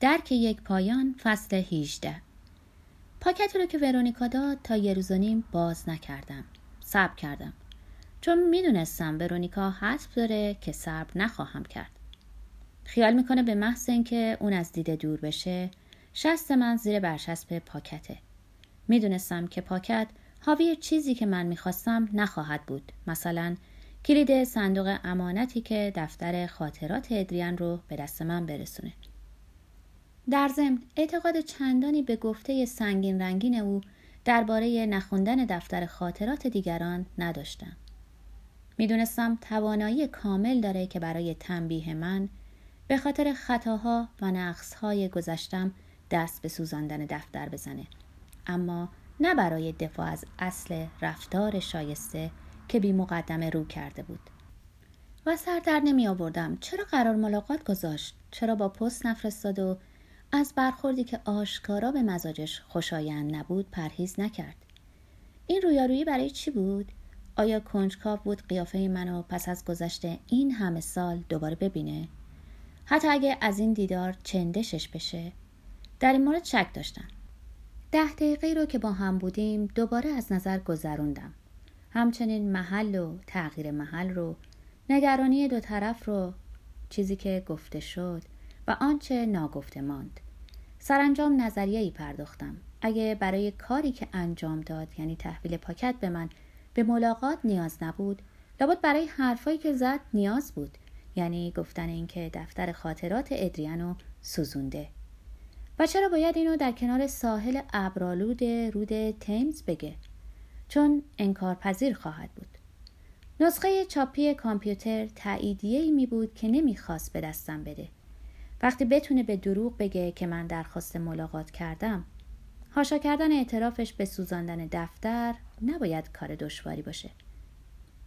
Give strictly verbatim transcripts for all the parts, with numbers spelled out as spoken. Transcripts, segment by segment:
درک یک پایان فصل هجده. پاکتی رو که ورونیکا داد تا یه روز و نیم باز نکردم. صبر کردم. چون میدونستم ورونیکا حسب داره که صبر نخواهم کرد. خیال میکنه به محض اینکه اون از دیده دور بشه، شست من زیر برچسب پاکته. میدونستم که پاکت حاوی چیزی که من میخواستم نخواهد بود. مثلا کلید صندوق امانتی که دفتر خاطرات ادریان رو به دست من برسونه. در ضمن اعتقاد چندانی به گفته سنگین رنگین او درباره نخوندن دفتر خاطرات دیگران نداشتم. میدونستم توانایی کامل داره که برای تنبیه من به خاطر خطاها و نقصهای گذشتم دست به سوزاندن دفتر بزنه، اما نه برای دفاع از اصل رفتار شایسته که بی مقدمه رو کرده بود. و سر در نمی آوردم چرا قرار ملاقات گذاشت، چرا با پست نفرستاد و از برخوردی که آشکارا به مزاجش خوشایند نبود پرهیز نکرد. این رویارویی برای چی بود؟ آیا کنجکاو بود قیافه منو پس از گذشته این همه سال دوباره ببینه؟ حتی اگه از این دیدار چندشش بشه؟ در این مورد شک داشتم. ده دقیقه رو که با هم بودیم دوباره از نظر گذروندم. همچنین محل و تغییر محل رو، نگرانی دو طرف رو، چیزی که گفته شد و آنچه ناگفته ماند. سرانجام نظریه‌ای پرداختم. اگه برای کاری که انجام داد، یعنی تحویل پاکت به من، به ملاقات نیاز نبود، لابد برای حرفایی که زد نیاز بود، یعنی گفتن اینکه دفتر خاطرات ادریانو سوزونده. و چرا باید اینو در کنار ساحل ابرآلود رود تیمز بگه؟ چون انکارپذیر خواهد بود. نسخه چاپی کامپیوتر تاییدیه‌ای می بود که نمیخواست به دستم بده. وقتی بتونه به دروغ بگه که من درخواست ملاقات کردم، حاشا کردن اعترافش به سوزاندن دفتر نباید کار دشواری باشه.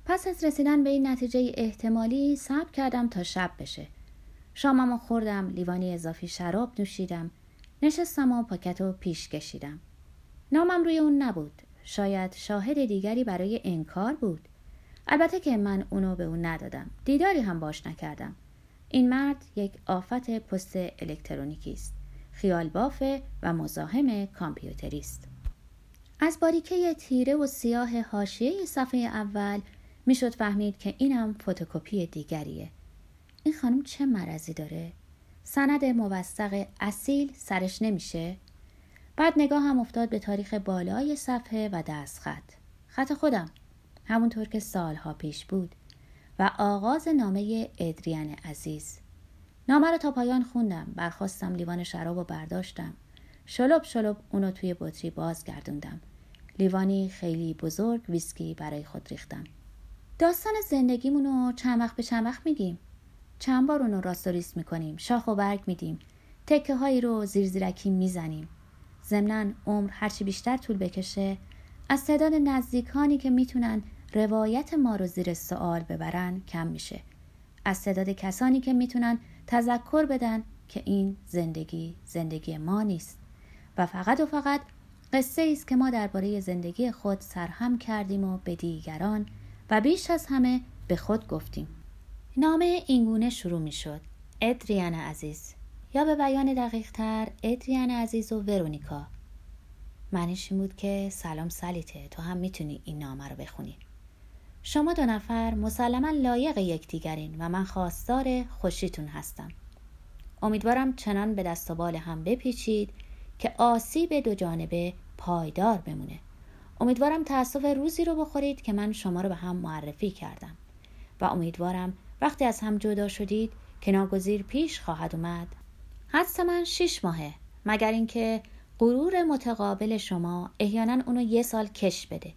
پس از رسیدن به این نتیجه احتمالی صبر کردم تا شب بشه. شاممو خوردم، لیوانی اضافی شراب نوشیدم، نشستم و پاکتو پیش کشیدم. نامم روی اون نبود. شاید شاهد دیگری برای انکار بود. البته که من اونو به اون ندادم. دیداری هم باش نکردم. این مرد یک آفت پست الکترونیکی است. خیالبافه و مزاحم کامپیوتری است. از باریکه تیره و سیاه حاشیه صفحه اول میشد فهمید که اینم فتوکپی دیگریه. این خانم چه مرضی داره؟ سند موثق اصیل سرش نمیشه؟ بعد نگاهم افتاد به تاریخ بالای صفحه و دست خط. خط خودم، همونطور که سالها پیش بود، و آغاز نامه ادریان عزیز. نامه رو تا پایان خوندم. برخواستم، لیوان شراب رو برداشتم. شلوب شلوب اونو توی بطری بازگردوندم. لیوانی خیلی بزرگ ویسکی برای خود ریختم. داستان زندگیمونو چند وقت به چند وقت میگیم. چند بار اونو راست و ریست میکنیم. شاخ و برگ میدیم. تکه هایی رو زیرزیرکی میزنیم. ضمناً عمر هرچی بیشتر طول بکشه، از تعداد نزدیکانی که میتونن روایت ما رو زیر سوال ببرن کم میشه. از تعداد کسانی که میتونن تذکر بدن که این زندگی زندگی ما نیست و فقط و فقط قصه ایست که ما درباره زندگی خود سرهم کردیم و به دیگران و بیش از همه به خود گفتیم. نامه اینگونه شروع میشد: ادریان عزیز، یا به بیان دقیق تر ادریان عزیز و ورونیکا. معنیش این بود که سلام سلیته، تو هم میتونی این نامه رو بخونی. شما دو نفر مسلما لایق یکدیگرین و من خواستار خوشیتون هستم. امیدوارم چنان به دست و بال هم بپیچید که آسیب دو جانبه پایدار بمونه. امیدوارم تأسف روزی رو بخورید که من شما رو به هم معرفی کردم و امیدوارم وقتی از هم جدا شدید که ناگزیر پیش خواهد اومد حدس من شش ماهه، مگر اینکه غرور متقابل شما احیانا اونو یه سال کش بده.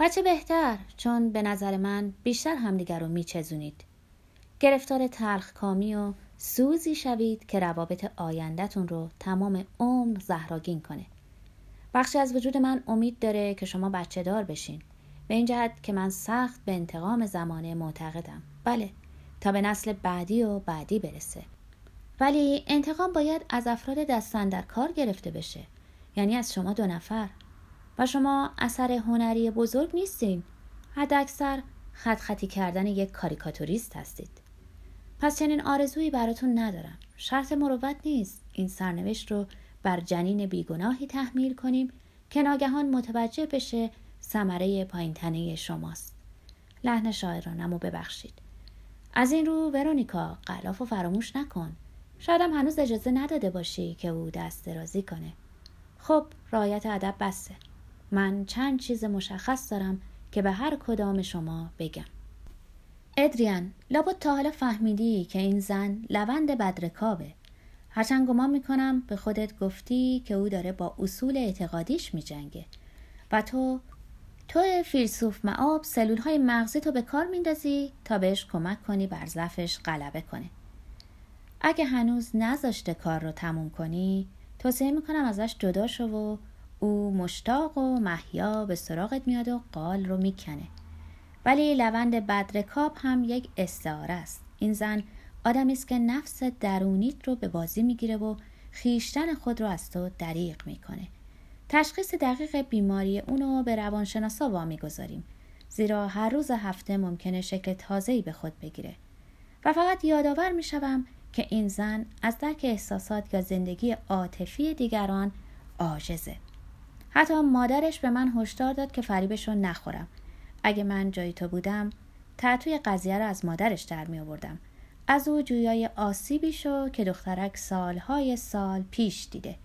بچه بهتر، چون به نظر من بیشتر همدیگر رو میچزونید. گرفتار تلخکامی و سوزی شوید که روابط آینده‌تون رو تمام عمر زهراگین کنه. بخشی از وجود من امید داره که شما بچه دار بشین، به این جهت که من سخت به انتقام زمانه معتقدم. بله، تا به نسل بعدی و بعدی برسه. ولی انتقام باید از افراد دستن در کار گرفته بشه، یعنی از شما دو نفر. و شما اثر هنری بزرگ نیستین، حد اکثر خط خطی کردن یک کاریکاتوریست هستید. پس چنین آرزویی براتون ندارم. شرط مروت نیست این سرنوشت رو بر جنین بیگناهی تحمیل کنیم که ناگهان متوجه بشه ثمره پایین تنه شماست. لحن شاعرانمو ببخشید. از این رو ورونیکا غلافو فراموش نکن. شاید هم هنوز اجازه نداده باشی که او دست درازی کنه. خب رعایت ادب بسه. من چند چیز مشخص دارم که به هر کدام شما بگم. ادریان، لابد تا حالا فهمیدی که این زن لوند بدرکابه. هرچند گمان میکنم به خودت گفتی که او داره با اصول اعتقادیش میجنگه و تو تو فیلسوف معاب سلولهای مغزی تو به کار میندازی تا بهش کمک کنی بر ضعفش غلبه کنه. اگه هنوز نذاشته کار رو تموم کنی، توصیه میکنم ازش جدا شو و او مشتاق و محیا به سراغت میاد و قال رو میکنه. ولی لوند بدرکاب هم یک استعاره است. این زن آدمی است که نفس درونیت رو به بازی میگیره و خیشتن خود رو از تو دریغ میکنه. تشخیص دقیق بیماری اونو به روانشناسا وامی گذاریم، زیرا هر روز هفته ممکنه شکل تازه‌ای به خود بگیره. و فقط یادآور میشوم که این زن از درک احساسات یا زندگی عاطفی دیگران عاجزه. حتی مادرش به من هشدار داد که فریبشو نخورم. اگه من جای تو بودم، تعطوی قضیه رو از مادرش در می آوردم. از او جویای آسیبی شو که دخترک سالهای سال پیش دیده.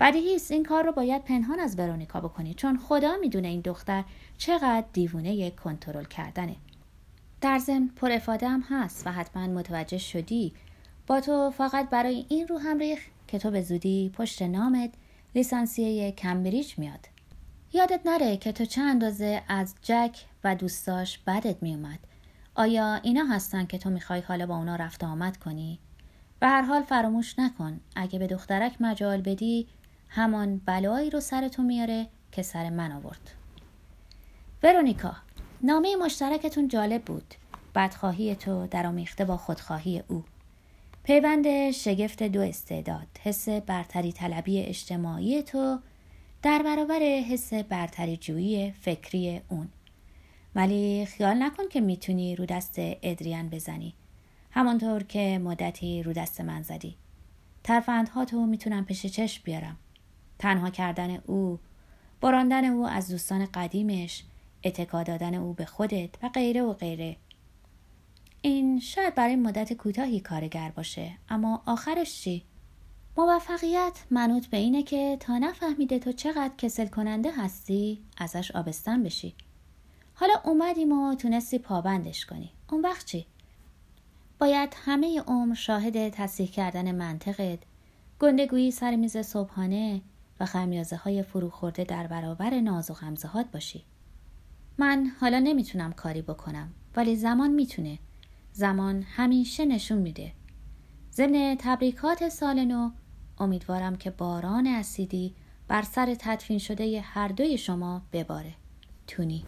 بدیهی است این کار رو باید پنهان از ورونیکا بکنی، چون خدا میدونه این دختر چقدر دیوونه کنترل کردنه. در ضمن پر افاده هم هست و حتما متوجه شدی. با تو فقط برای این رو هم ریخ که تو به زودی پشت نامت لیسانسیه کمبریج میاد. یادت نره که تو چند اندازه از جک و دوستاش بدت میومد. آیا اینا هستن که تو میخوای حالا با اونا رفت آمد کنی؟ به هر حال فراموش نکن اگه به دخترک مجال بدی همان بلایی رو سرتو میاره که سر من آورد. ورونیکا، نامه مشترکتون جالب بود. بدخواهی تو درآمیخته با خودخواهی او. پیوند شگفت دو استعداد، حس برتری طلبی اجتماعی تو در برابر حس برتری جویی فکری اون. ولی خیال نکن که میتونی رو دست ادریان بزنی، همانطور که مدتی رو دست من زدی. ترفندها تو میتونم پیش چشم بیارم. تنها کردن او، براندن او از دوستان قدیمش، اتکا دادن او به خودت و غیره و غیره. این شاید برای مدت کوتاهی کارگر باشه، اما آخرش چی؟ موفقیت منوط به اینه که تا نفهمیده تو چقدر کسل کننده هستی ازش آبستن بشی. حالا اومدیم و تونستی پابندش کنی. اون وقت چی؟ باید همه عمر شاهد تصحیح کردن منطقت، گندگویی سر میز صبحانه و خمیازه های فروخورده در برابر ناز و غمزه هات باشی. من حالا نمیتونم کاری بکنم، ولی زمان میتونه. زمان همیشه نشون میده. ضمن تبریکات سال نو، امیدوارم که باران اسیدی بر سر تدفین شده ی هر دوی شما بباره. تونی.